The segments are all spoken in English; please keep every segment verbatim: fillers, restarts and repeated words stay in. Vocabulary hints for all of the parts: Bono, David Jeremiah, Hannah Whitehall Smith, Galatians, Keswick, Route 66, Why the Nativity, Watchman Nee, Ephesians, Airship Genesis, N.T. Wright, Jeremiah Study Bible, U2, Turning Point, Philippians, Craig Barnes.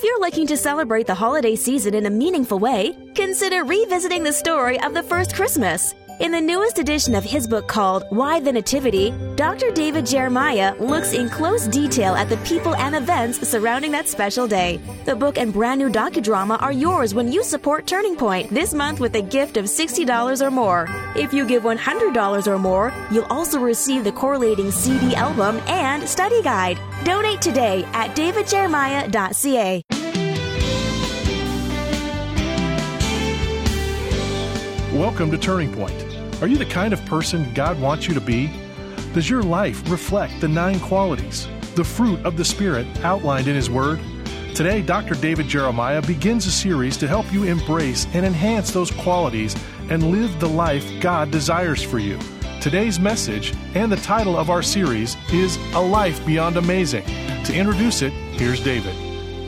If you're looking to celebrate the holiday season in a meaningful way, consider revisiting the story of the first Christmas. In the newest edition of his book called Why the Nativity, Doctor David Jeremiah looks in close detail at the people and events surrounding that special day. The book and brand new docudrama are yours when you support Turning Point this month with a gift of sixty dollars or more. If you give one hundred dollars or more, you'll also receive the correlating C D album and study guide. Donate today at david jeremiah dot c a. Welcome to Turning Point. Are you the kind of person God wants you to be? Does your life reflect the nine qualities, the fruit of the Spirit outlined in His Word? Today, Doctor David Jeremiah begins a series to help you embrace and enhance those qualities and live the life God desires for you. Today's message and the title of our series is A Life Beyond Amazing. To introduce it, here's David.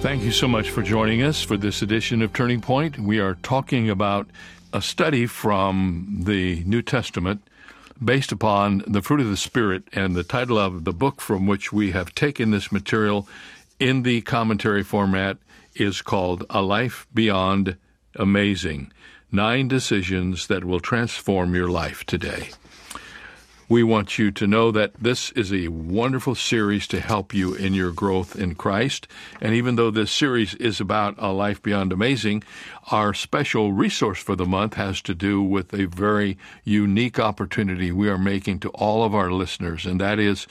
Thank you so much for joining us for this edition of Turning Point. We are talking about a study from the New Testament based upon the fruit of the Spirit, and the title of the book from which we have taken this material in the commentary format is called A Life Beyond Amazing, Nine Decisions That Will Transform Your Life Today. We want you to know that this is a wonderful series to help you in your growth in Christ. And even though this series is about A Life Beyond Amazing, our special resource for the month has to do with a very unique opportunity we are making to all of our listeners, and that is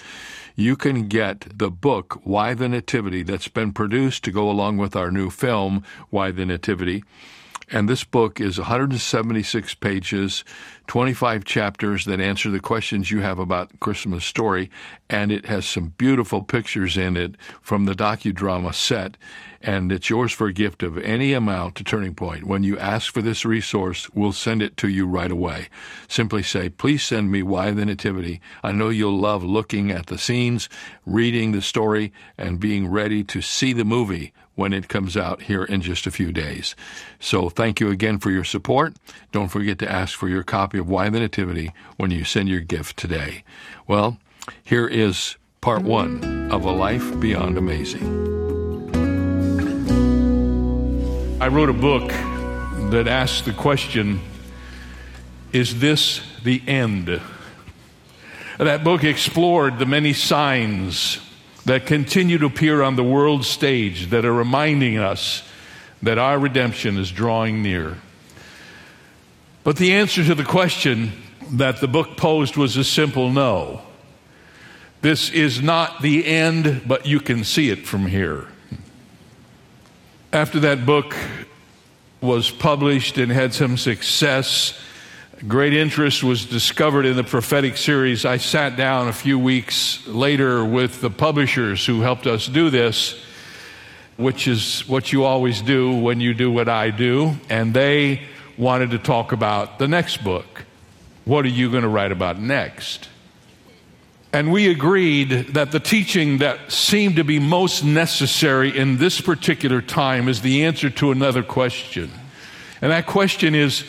you can get the book, Why the Nativity, that's been produced to go along with our new film, Why the Nativity. And this book is one hundred seventy-six pages, twenty-five chapters that answer the questions you have about Christmas story, and it has some beautiful pictures in it from the docudrama set, and it's yours for a gift of any amount to Turning Point. When you ask for this resource, we'll send it to you right away. Simply say, please send me Why the Nativity. I know you'll love looking at the scenes, reading the story, and being ready to see the movie when it comes out here in just a few days. So thank you again for your support. Don't forget to ask for your copy of Why the Nativity when you send your gift today. Well, here is part one of A Life Beyond Amazing. I wrote a book that asked the question, is this the end? That book explored the many signs that continue to appear on the world stage that are reminding us that our redemption is drawing near. But the answer to the question that the book posed was a simple no. This is not the end, but you can see it from here. After that book was published and had some success, great interest was discovered in the prophetic series. I sat down a few weeks later with the publishers who helped us do this, which is what you always do when you do what I do, and they wanted to talk about the next book. What are you going to write about next? And we agreed that the teaching that seemed to be most necessary in this particular time is the answer to another question. And that question is,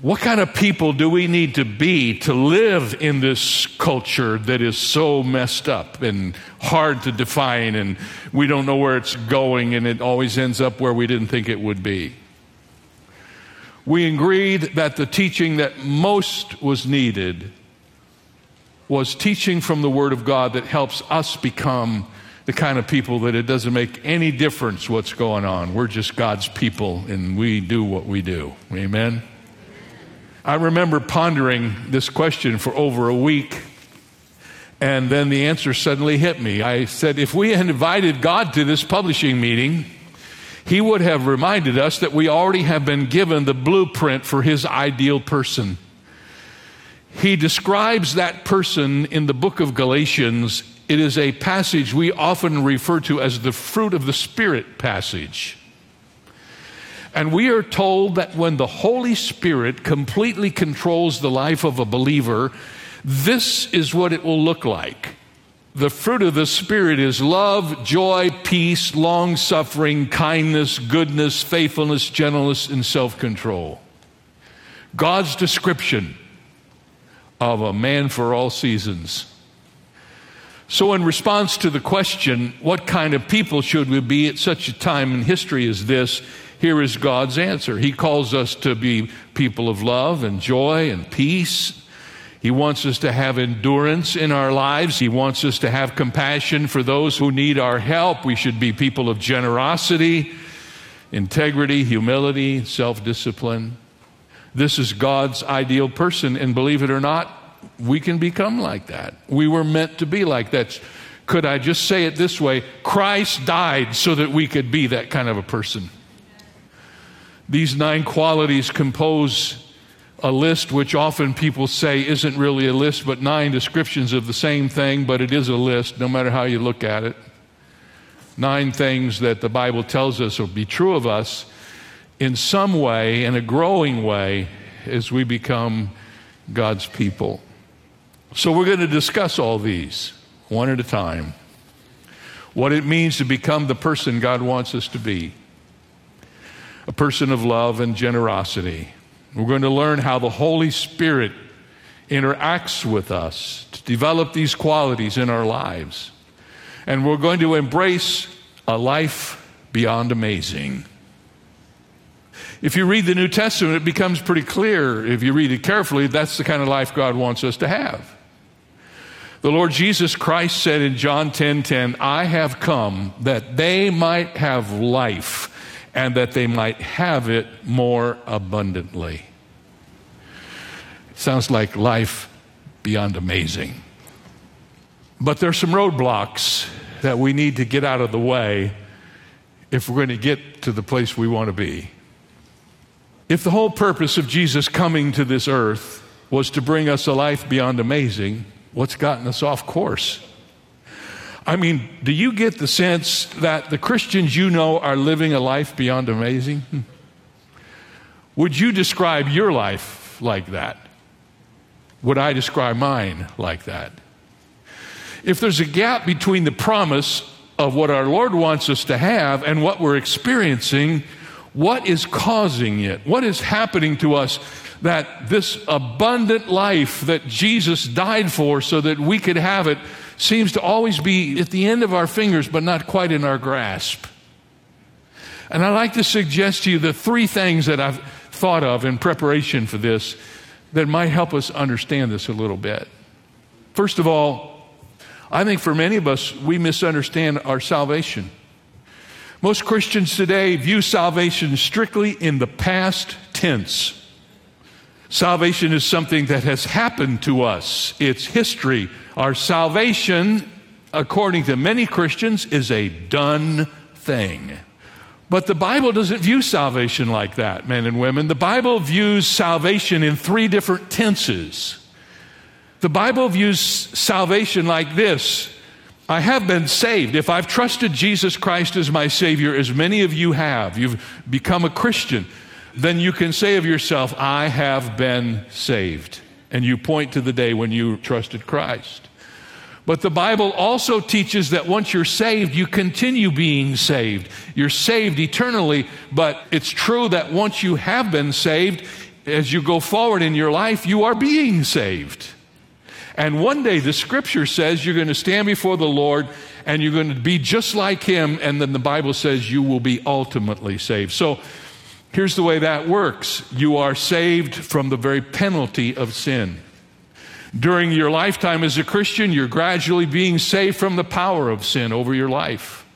what kind of people do we need to be to live in this culture that is so messed up and hard to define, and we don't know where it's going, and it always ends up where we didn't think it would be? We agreed that the teaching that most was needed was teaching from the Word of God that helps us become the kind of people that it doesn't make any difference what's going on. We're just God's people, and we do what we do. Amen? I remember pondering this question for over a week, and then the answer suddenly hit me. I said, if we had invited God to this publishing meeting, He would have reminded us that we already have been given the blueprint for His ideal person. He describes that person in the book of Galatians. It is a passage we often refer to as the fruit of the Spirit passage. And we are told that when the Holy Spirit completely controls the life of a believer, this is what it will look like. The fruit of the Spirit is love, joy, peace, long-suffering, kindness, goodness, faithfulness, gentleness, and self-control. God's description of a man for all seasons. So in response to the question, what kind of people should we be at such a time in history as this, here is God's answer. He calls us to be people of love and joy and peace. He wants us to have endurance in our lives. He wants us to have compassion for those who need our help. We should be people of generosity, integrity, humility, self-discipline. This is God's ideal person, and believe it or not, we can become like that. We were meant to be like that. Could I just say it this way? Christ died so that we could be that kind of a person. These nine qualities compose a list which often people say isn't really a list, but nine descriptions of the same thing, but it is a list no matter how you look at it. Nine things that the Bible tells us will be true of us in some way, in a growing way, as we become God's people. So we're going to discuss all these one at a time. What it means to become the person God wants us to be. A person of love and generosity. We're going to learn how the Holy Spirit interacts with us to develop these qualities in our lives. And we're going to embrace a life beyond amazing. If you read the New Testament, it becomes pretty clear, if you read it carefully, that's the kind of life God wants us to have. The Lord Jesus Christ said in John ten ten, I have come that they might have life, and that they might have it more abundantly. It sounds like life beyond amazing. But there's some roadblocks that we need to get out of the way if we're going to get to the place we want to be. If the whole purpose of Jesus coming to this earth was to bring us a life beyond amazing, what's gotten us off course? I mean, do you get the sense that the Christians you know are living a life beyond amazing? Would you describe your life like that? Would I describe mine like that? If there's a gap between the promise of what our Lord wants us to have and what we're experiencing, what is causing it? What is happening to us that this abundant life that Jesus died for so that we could have it seems to always be at the end of our fingers, but not quite in our grasp? And I'd like to suggest to you the three things that I've thought of in preparation for this that might help us understand this a little bit. First of all, I think for many of us, we misunderstand our salvation. Most Christians today view salvation strictly in the past tense. Salvation is something that has happened to us. It's history. Our salvation, according to many Christians, is a done thing. But the Bible doesn't view salvation like that, men and women. The Bible views salvation in three different tenses. The Bible views salvation like this. I have been saved. If I've trusted Jesus Christ as my Savior, as many of you have, you've become a Christian, then you can say of yourself, I have been saved. And you point to the day when you trusted Christ. But the Bible also teaches that once you're saved, you continue being saved. You're saved eternally, but it's true that once you have been saved, as you go forward in your life, you are being saved. And one day the Scripture says you're going to stand before the Lord and you're going to be just like Him, and then the Bible says you will be ultimately saved. So, here's the way that works. You are saved from the very penalty of sin. During your lifetime as a Christian, you're gradually being saved from the power of sin over your life.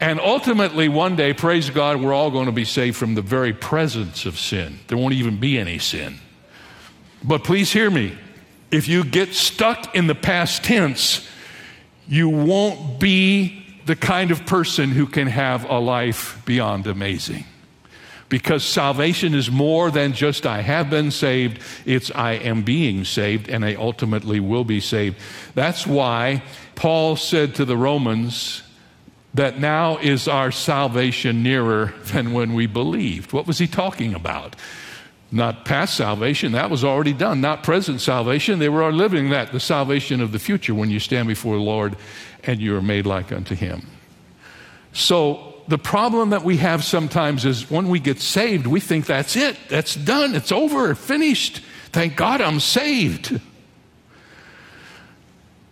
And ultimately, one day, praise God, we're all going to be saved from the very presence of sin. There won't even be any sin. But please hear me. If you get stuck in the past tense, you won't be the kind of person who can have a life beyond amazing. Because salvation is more than just I have been saved, it's I am being saved, and I ultimately will be saved. That's why Paul said to the Romans that now is our salvation nearer than when we believed. What was he talking about? Not past salvation, that was already done. Not present salvation, they were already living that, the salvation of the future when you stand before the Lord and you are made like unto Him. So, the problem that we have sometimes is when we get saved, we think that's it. That's done. It's over. Finished. Thank God I'm saved.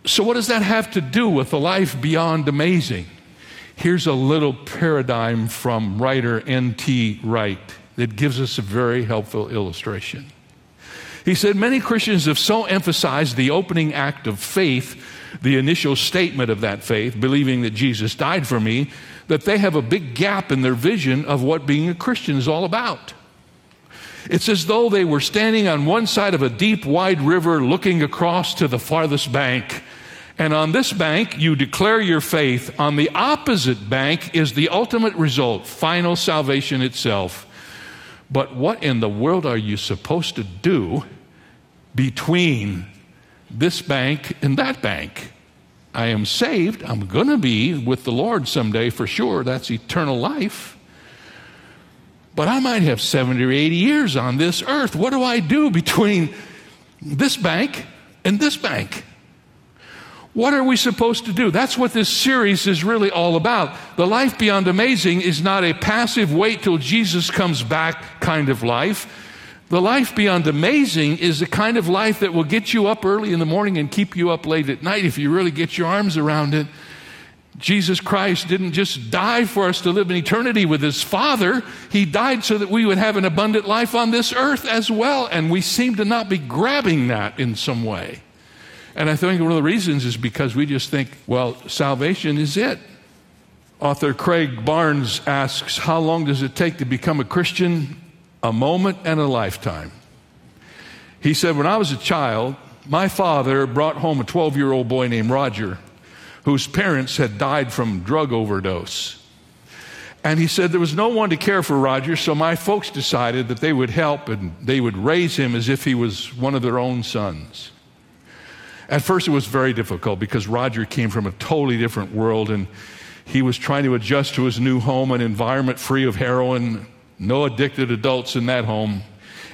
So what does that have to do with the life beyond amazing? Here's a little paradigm from writer N T Wright that gives us a very helpful illustration. He said, many Christians have so emphasized the opening act of faith, the initial statement of that faith, believing that Jesus died for me, that they have a big gap in their vision of what being a Christian is all about. It's as though they were standing on one side of a deep, wide river looking across to the farthest bank. And on this bank, you declare your faith. On the opposite bank is the ultimate result, final salvation itself. But what in the world are you supposed to do between this bank and that bank? I am saved. I'm going to be with the Lord someday for sure. That's eternal life. But I might have seventy or eighty years on this earth. What do I do between this bank and this bank? What are we supposed to do? That's what this series is really all about. The life beyond amazing is not a passive wait till Jesus comes back kind of life. The life beyond amazing is the kind of life that will get you up early in the morning and keep you up late at night if you really get your arms around it. Jesus Christ didn't just die for us to live in eternity with his Father. He died so that we would have an abundant life on this earth as well. And we seem to not be grabbing that in some way. And I think one of the reasons is because we just think, well, salvation is it. Author Craig Barnes asks, how long does it take to become a Christian? A moment and a lifetime. He said, when I was a child, my father brought home a twelve-year-old boy named Roger, whose parents had died from drug overdose. And he said there was no one to care for Roger, so my folks decided that they would help and they would raise him as if he was one of their own sons. At first it was very difficult because Roger came from a totally different world and he was trying to adjust to his new home, an environment free of heroin, no addicted adults in that home.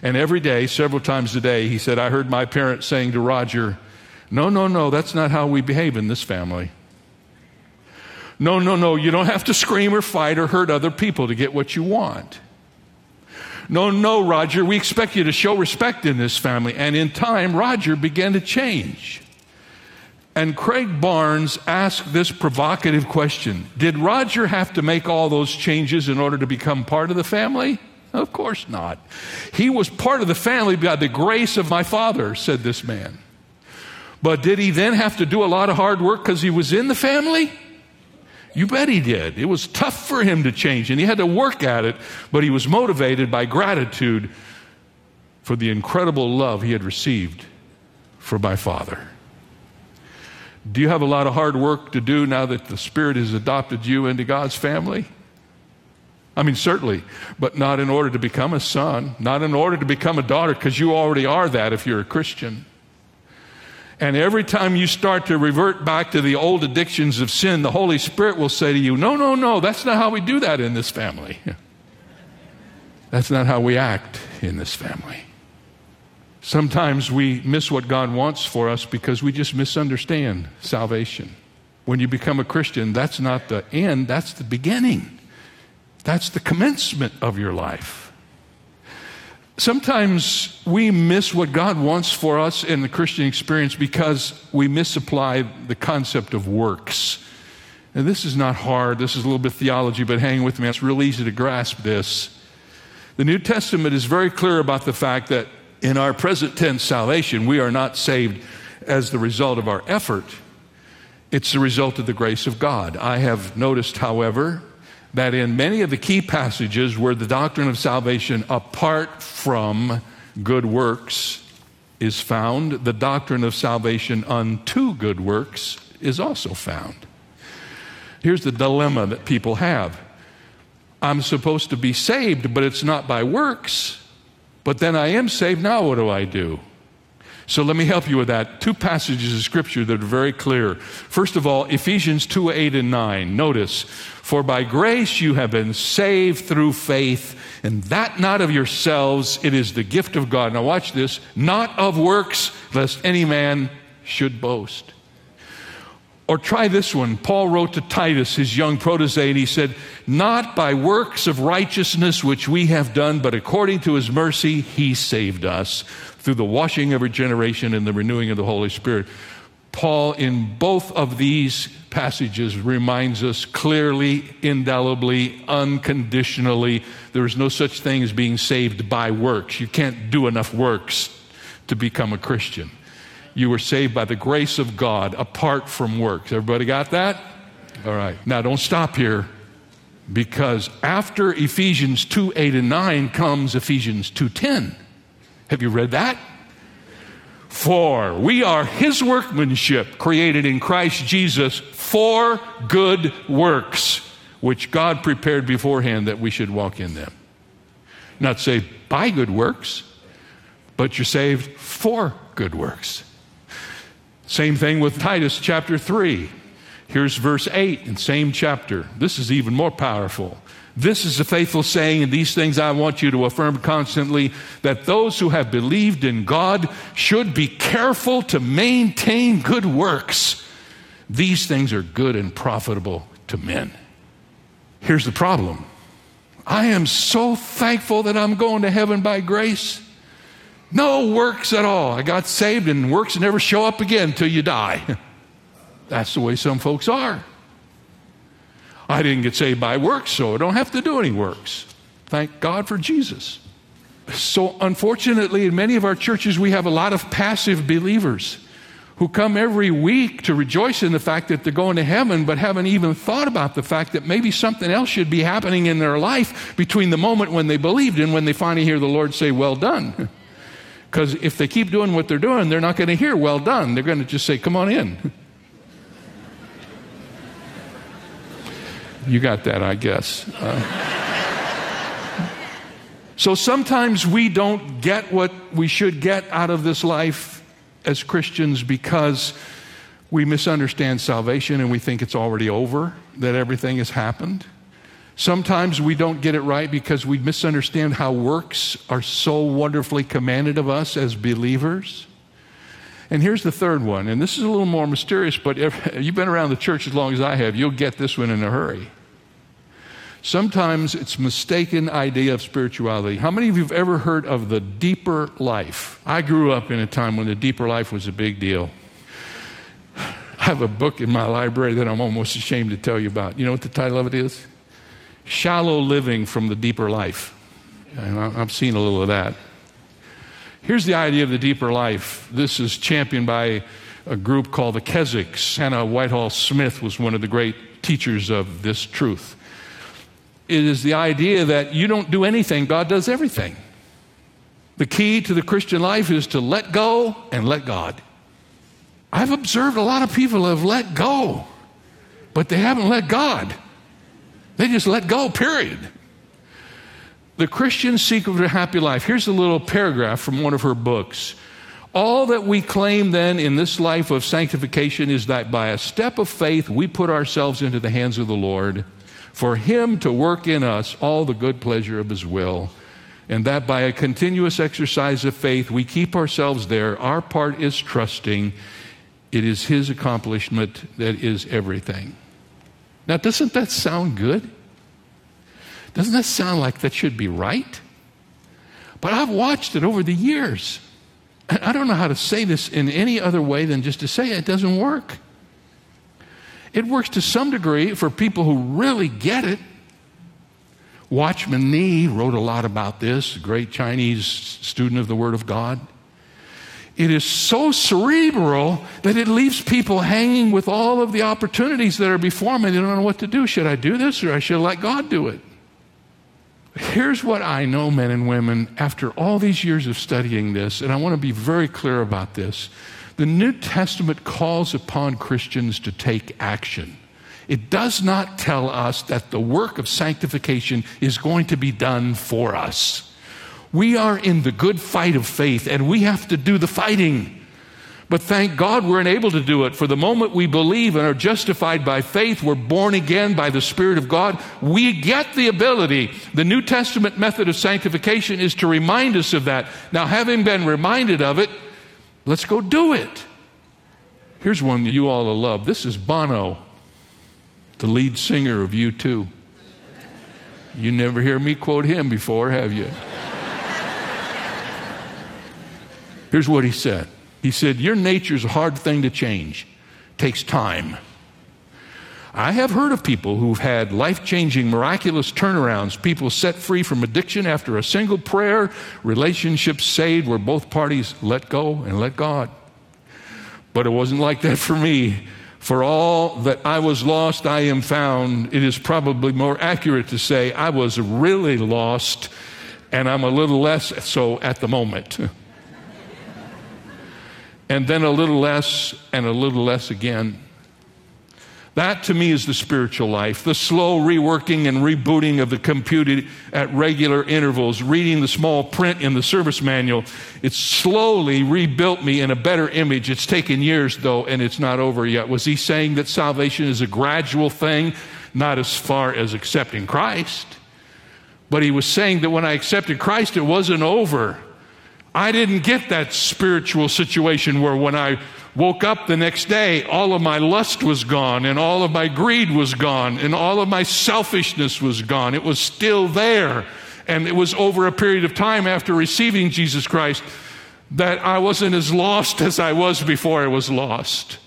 And every day, several times a day, he said, I heard my parents saying to Roger, no, no, no, that's not how we behave in this family. No, no, no, you don't have to scream or fight or hurt other people to get what you want. No, no, Roger, we expect you to show respect in this family. And in time, Roger began to change. And Craig Barnes asked this provocative question. Did Roger have to make all those changes in order to become part of the family? Of course not. He was part of the family by the grace of my father, said this man. But did he then have to do a lot of hard work because he was in the family? You bet he did. It was tough for him to change, and he had to work at it, but he was motivated by gratitude for the incredible love he had received from my father. Do you have a lot of hard work to do now that the Spirit has adopted you into God's family? I mean, certainly, but not in order to become a son, not in order to become a daughter, because you already are that if you're a Christian. And every time you start to revert back to the old addictions of sin, the Holy Spirit will say to you, no, no, no, that's not how we do that in this family. That's not how we act in this family. Sometimes we miss what God wants for us because we just misunderstand salvation. When you become a Christian, that's not the end, that's the beginning. That's the commencement of your life. Sometimes we miss what God wants for us in the Christian experience because we misapply the concept of works. And this is not hard. This is a little bit theology, but hang with me. It's real easy to grasp this. The New Testament is very clear about the fact that in our present tense salvation, we are not saved as the result of our effort. It's the result of the grace of God. I have noticed, however, that in many of the key passages where the doctrine of salvation apart from good works is found, the doctrine of salvation unto good works is also found. Here's the dilemma that people have. I'm supposed to be saved, but it's not by works. But then I am saved, now what do I do? So let me help you with that. Two passages of Scripture that are very clear. First of all, Ephesians two, eight and nine. Notice, for by grace you have been saved through faith, and that not of yourselves, it is the gift of God. Now watch this. Not of works, lest any man should boast. Or try this one. Paul wrote to Titus, his young protege, and he said, not by works of righteousness which we have done, but according to his mercy he saved us through the washing of regeneration and the renewing of the Holy Spirit. Paul, in both of these passages, reminds us clearly, indelibly, unconditionally, there is no such thing as being saved by works. You can't do enough works to become a Christian. You were saved by the grace of God apart from works. Everybody got that? All right. Now, don't stop here, because after Ephesians two eight and nine comes Ephesians two ten. Have you read that? For we are his workmanship, created in Christ Jesus for good works, which God prepared beforehand that we should walk in them. Not saved by good works, but you're saved for good works. Same thing with Titus chapter three. Here's verse eight in the same chapter. This is even more powerful. This is the faithful saying, and these things I want you to affirm constantly, that those who have believed in God should be careful to maintain good works. These things are good and profitable to men. Here's the problem. I am so thankful that I'm going to heaven by grace. No works at all. I got saved, and works never show up again until you die. That's the way some folks are. I didn't get saved by works, so I don't have to do any works. Thank God for Jesus. So unfortunately, in many of our churches, we have a lot of passive believers who come every week to rejoice in the fact that they're going to heaven, but haven't even thought about the fact that maybe something else should be happening in their life between the moment when they believed and when they finally hear the Lord say, well done. Because if they keep doing what they're doing, they're not going to hear well done. They're going to just say, come on in. You got that, I guess. Uh, so sometimes we don't get what we should get out of this life as Christians because we misunderstand salvation and we think it's already over, that everything has happened. Sometimes we don't get it right because we misunderstand how works are so wonderfully commanded of us as believers. And here's the third one, and this is a little more mysterious, but if you've been around the church as long as I have, you'll get this one in a hurry. Sometimes it's mistaken idea of spirituality. How many of you have ever heard of the deeper life? I grew up in a time when the deeper life was a big deal. I have a book in my library that I'm almost ashamed to tell you about. You know what the title of it is? Shallow Living from the Deeper Life. And I've seen a little of that. Here's the idea of the deeper life. This is championed by a group called the Keswicks. Hannah Whitehall Smith was one of the great teachers of this truth. It is the idea that you don't do anything, God does everything. The key to the Christian life is to let go and let God. I've observed a lot of people have let go, but they haven't let God. They just let go, period. The Christian's Secret to a Happy Life. Here's a little paragraph from one of her books. All that we claim then in this life of sanctification is that by a step of faith we put ourselves into the hands of the Lord for Him to work in us all the good pleasure of His will, and that by a continuous exercise of faith we keep ourselves there. Our part is trusting. It is His accomplishment that is everything. Now, doesn't that sound good? Doesn't that sound like that should be right? But I've watched it over the years. And I don't know how to say this in any other way than just to say it doesn't work. It works to some degree for people who really get it. Watchman Nee wrote a lot about this, a great Chinese student of the Word of God. It is so cerebral that it leaves people hanging with all of the opportunities that are before me. They don't know what to do. Should I do this or should I let God do it? Here's what I know, men and women, after all these years of studying this, and I want to be very clear about this. The New Testament calls upon Christians to take action. It does not tell us that the work of sanctification is going to be done for us. We are in the good fight of faith, and we have to do the fighting. But thank God we're enabled to do it. For the moment we believe and are justified by faith, we're born again by the Spirit of God. We get the ability. The New Testament method of sanctification is to remind us of that. Now, having been reminded of it, let's go do it. Here's one that you all will love. This is Bono, the lead singer of U two. You never hear me quote him before, have you? Here's what he said. He said, your nature's a hard thing to change. takes time. I have heard of people who've had life-changing, miraculous turnarounds, people set free from addiction after a single prayer, relationships saved where both parties let go and let God. But it wasn't like that for me. For all that I was lost, I am found. It is probably more accurate to say I was really lost and I'm a little less so at the moment. And then a little less and a little less again. That to me is the spiritual life, the slow reworking and rebooting of the computer at regular intervals, reading the small print in the service manual. It's slowly rebuilt me in a better image. It's taken years though, and it's not over yet. Was he saying that salvation is a gradual thing, not as far as accepting Christ? But he was saying that when I accepted Christ, it wasn't over. I didn't get that spiritual situation where when I woke up the next day, all of my lust was gone, and all of my greed was gone, and all of my selfishness was gone. It was still there. And it was over a period of time after receiving Jesus Christ that I wasn't as lost as I was before I was lost.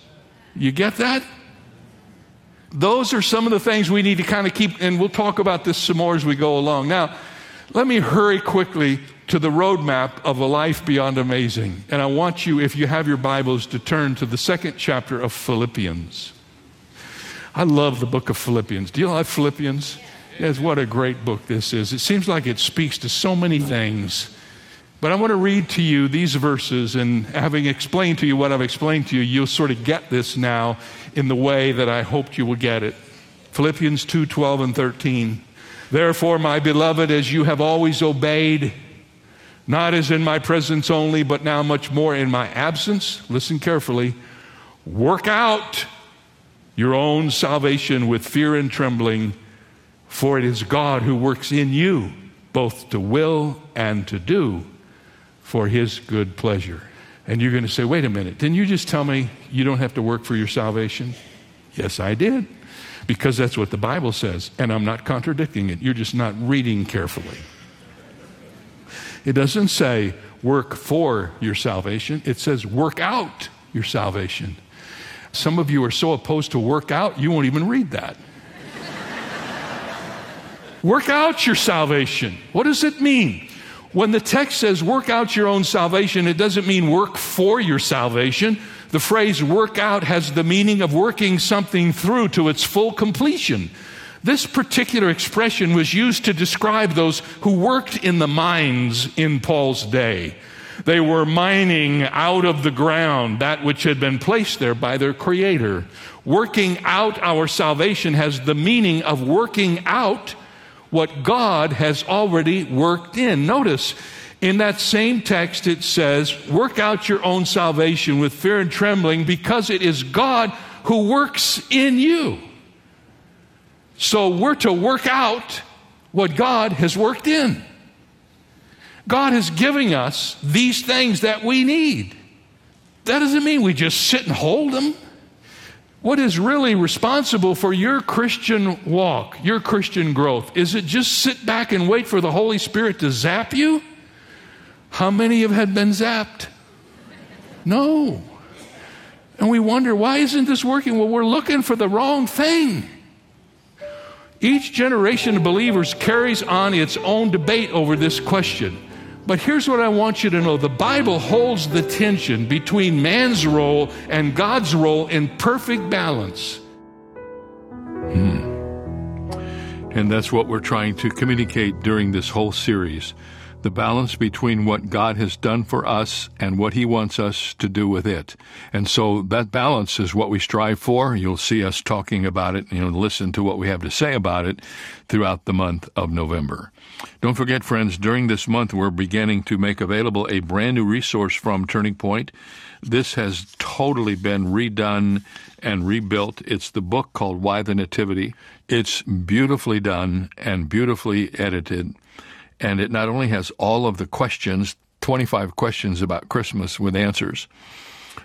You get that? Those are some of the things we need to kind of keep, and we'll talk about this some more as we go along. Now, let me hurry quickly to the roadmap of a life beyond amazing. And I want you, if you have your Bibles, to turn to the second chapter of Philippians. I love the book of Philippians. Do you like Philippians? Yes, what a great book this is. It seems like it speaks to so many things. But I want to read to you these verses, and having explained to you what I've explained to you, you'll sort of get this now in the way that I hoped you will get it. Philippians two, twelve, and thirteen. Therefore, my beloved, as you have always obeyed, not as in my presence only, but now much more in my absence. Listen carefully. Work out your own salvation with fear and trembling, for it is God who works in you, both to will and to do for his good pleasure. And you're going to say, wait a minute, didn't you just tell me you don't have to work for your salvation? Yes, I did, because that's what the Bible says, and I'm not contradicting it. You're just not reading carefully. It doesn't say work for your salvation. It says work out your salvation. Some of you are so opposed to work out, you won't even read that. Work out your salvation. What does it mean? When the text says work out your own salvation, it doesn't mean work for your salvation. The phrase work out has the meaning of working something through to its full completion. This particular expression was used to describe those who worked in the mines in Paul's day. They were mining out of the ground that which had been placed there by their Creator. Working out our salvation has the meaning of working out what God has already worked in. Notice, in that same text it says, work out your own salvation with fear and trembling, because it is God who works in you. So we're to work out what God has worked in. God is giving us these things that we need. That doesn't mean we just sit and hold them. What is really responsible for your Christian walk, your Christian growth? Is it just sit back and wait for the Holy Spirit to zap you? How many of you have been zapped? No. And we wonder, why isn't this working? Well, we're looking for the wrong thing. Each generation of believers carries on its own debate over this question. But here's what I want you to know. The Bible holds the tension between man's role and God's role in perfect balance. Hmm. And that's what we're trying to communicate during this whole series. The balance between what God has done for us and what he wants us to do with it. And so that balance is what we strive for. You'll see us talking about it, and you'll listen to what we have to say about it throughout the month of November. Don't forget, friends, during this month we're beginning to make available a brand new resource from Turning Point. This has totally been redone and rebuilt. It's the book called Why the Nativity. It's beautifully done and beautifully edited. And it not only has all of the questions, twenty-five questions about Christmas with answers,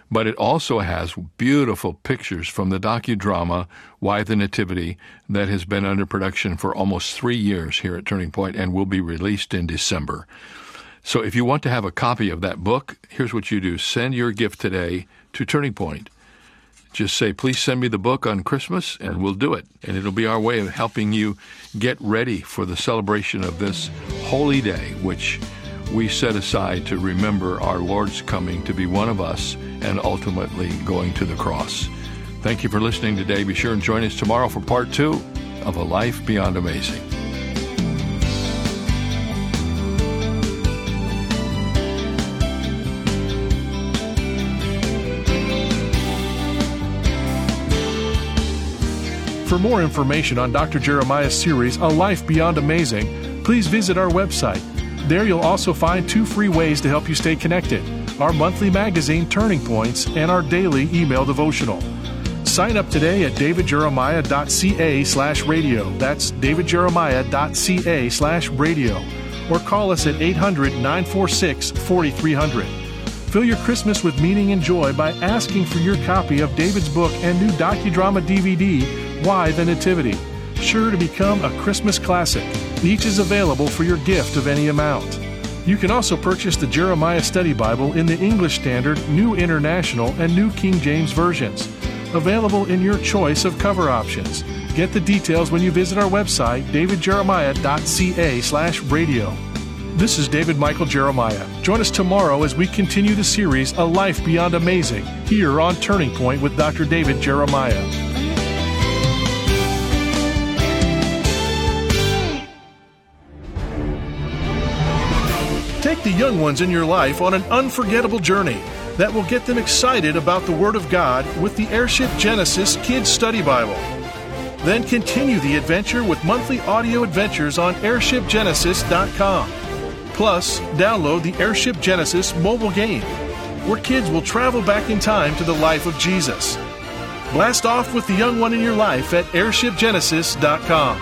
but it also has beautiful pictures from the docudrama, Why the Nativity, that has been under production for almost three years here at Turning Point and will be released in December. So if you want to have a copy of that book, here's what you do. Send your gift today to Turning Point, Just say, please send me the book on Christmas, and we'll do it. And it'll be our way of helping you get ready for the celebration of this holy day, which we set aside to remember our Lord's coming to be one of us and ultimately going to the cross. Thank you for listening today. Be sure and join us tomorrow for part two of A Life Beyond Amazing. For more information on Doctor Jeremiah's series, A Life Beyond Amazing, please visit our website. There you'll also find two free ways to help you stay connected, our monthly magazine, Turning Points, and our daily email devotional. Sign up today at davidjeremiah.ca slash radio. That's davidjeremiah.ca slash radio. Or call us at eight hundred, nine four six, four three zero zero. Fill your Christmas with meaning and joy by asking for your copy of David's book and new docudrama D V D, Why the Nativity? Sure to become a Christmas classic. Each is available for your gift of any amount. You can also purchase the Jeremiah Study Bible in the English Standard, New International, and New King James versions. Available in your choice of cover options. Get the details when you visit our website, davidjeremiah.ca slash radio. This is David Michael Jeremiah. Join us tomorrow as we continue the series, A Life Beyond Amazing, here on Turning Point with Doctor David Jeremiah. Take the young ones in your life on an unforgettable journey that will get them excited about the Word of God with the Airship Genesis Kids Study Bible. Then continue the adventure with monthly audio adventures on airship genesis dot com. Plus, download the Airship Genesis mobile game, where kids will travel back in time to the life of Jesus. Blast off with the young one in your life at airship genesis dot com.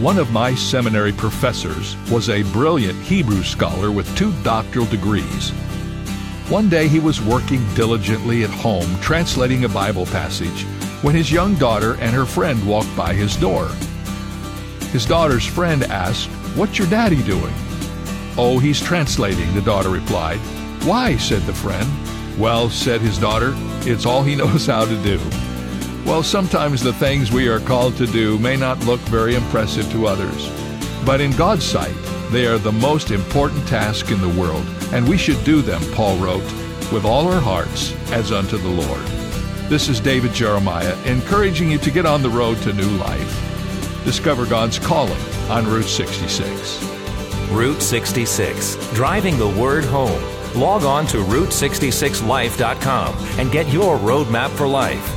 One of my seminary professors was a brilliant Hebrew scholar with two doctoral degrees. One day he was working diligently at home translating a Bible passage when his young daughter and her friend walked by his door. His daughter's friend asked, "What's your daddy doing?" "Oh, he's translating," the daughter replied. "Why?" said the friend. "Well," said his daughter, "it's all he knows how to do." Well, sometimes the things we are called to do may not look very impressive to others, but in God's sight, they are the most important task in the world, and we should do them, Paul wrote, with all our hearts as unto the Lord. This is David Jeremiah, encouraging you to get on the road to new life. Discover God's calling on Route sixty-six. Route sixty-six, driving the Word home. Log on to route sixty-six life dot com and get your roadmap for life.